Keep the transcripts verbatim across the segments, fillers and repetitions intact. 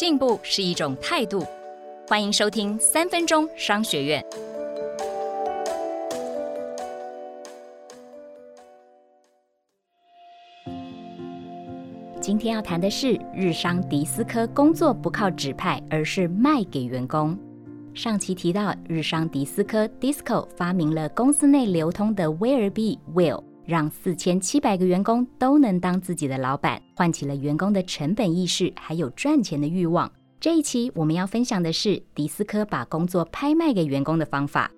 进步是一种态度。欢迎收听《三分钟商学院》。今天要谈的是日商迪斯科工作不靠指派，而是卖给员工。上期提到，日商迪斯科 Disco 发明了公司内流通的威而币 Will， 让四千七百个员工都能当自己的老板，唤起了员工的成本意识，还有赚钱的欲望。这一期我们要分享的是迪斯科把工作拍卖给员工的方法。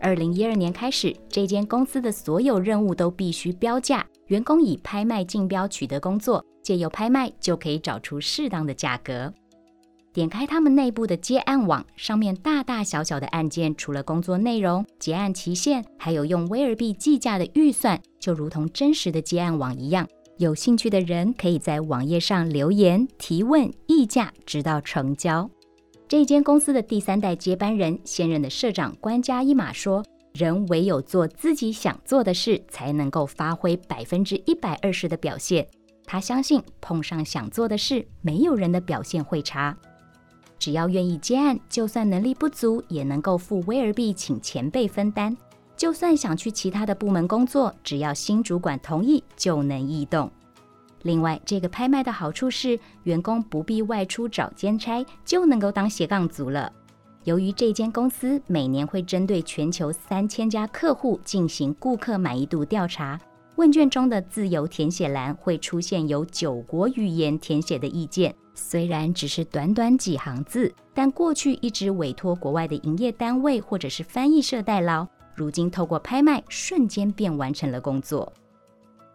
二零一二年开始，这间公司的所有任务都必须标价，员工以拍卖竞标取得工作，借由拍卖就可以找出适当的价格。点开他们内部的接案网，上面大大小小的案件，除了工作内容、结案期限，还有用威而币计价的预算，就如同真实的接案网一样。有兴趣的人可以在网页上留言、提问、议价，直到成交。这间公司的第三代接班人，现任的社长关家一马说，人唯有做自己想做的事，才能够发挥 百分之一百二十 的表现。他相信碰上想做的事，没有人的表现会差。只要愿意接案，就算能力不足，也能够付威而币请前辈分担。就算想去其他的部门工作，只要新主管同意，就能异动。另外，这个拍卖的好处是，员工不必外出找兼差，就能够当斜杠族了。由于这间公司每年会针对全球三千家客户进行顾客满意度调查，问卷中的自由填写栏会出现由九国语言填写的意见。虽然只是短短几行字，但过去一直委托国外的营业单位或者是翻译社代劳，如今透过拍卖，瞬间便完成了工作。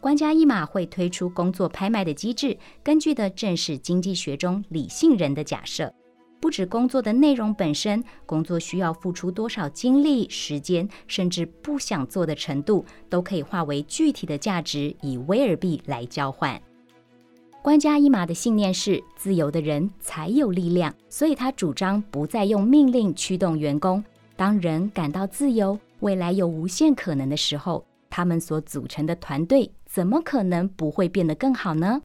关家一马会推出工作拍卖的机制，根据的正是经济学中理性人的假设。不止工作的内容本身，工作需要付出多少精力、时间，甚至不想做的程度，都可以化为具体的价值，以威而币来交换。关家一马的信念是，自由的人才有力量，所以他主张不再用命令驱动员工。当人感到自由，未来有无限可能的时候，他们所组成的团队怎么可能不会变得更好呢？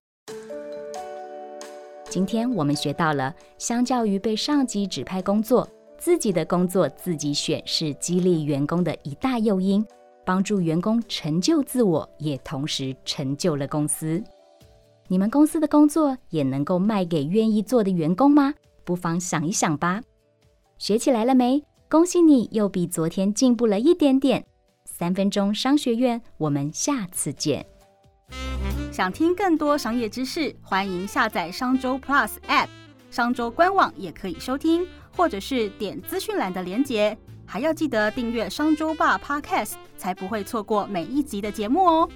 今天我们学到了，相较于被上级指派工作，自己的工作自己选是激励员工的一大诱因，帮助员工成就自我，也同时成就了公司。你们公司的工作也能够卖给愿意做的员工吗？不妨想一想吧。学起来了没？恭喜你又比昨天进步了一点点。三分钟商学院，我们下次见。想听更多商业知识，欢迎下载商周 Plus App， 商周官网也可以收听，或者是点资讯栏的连结。还要记得订阅商周吧 Podcast， 才不会错过每一集的节目哦。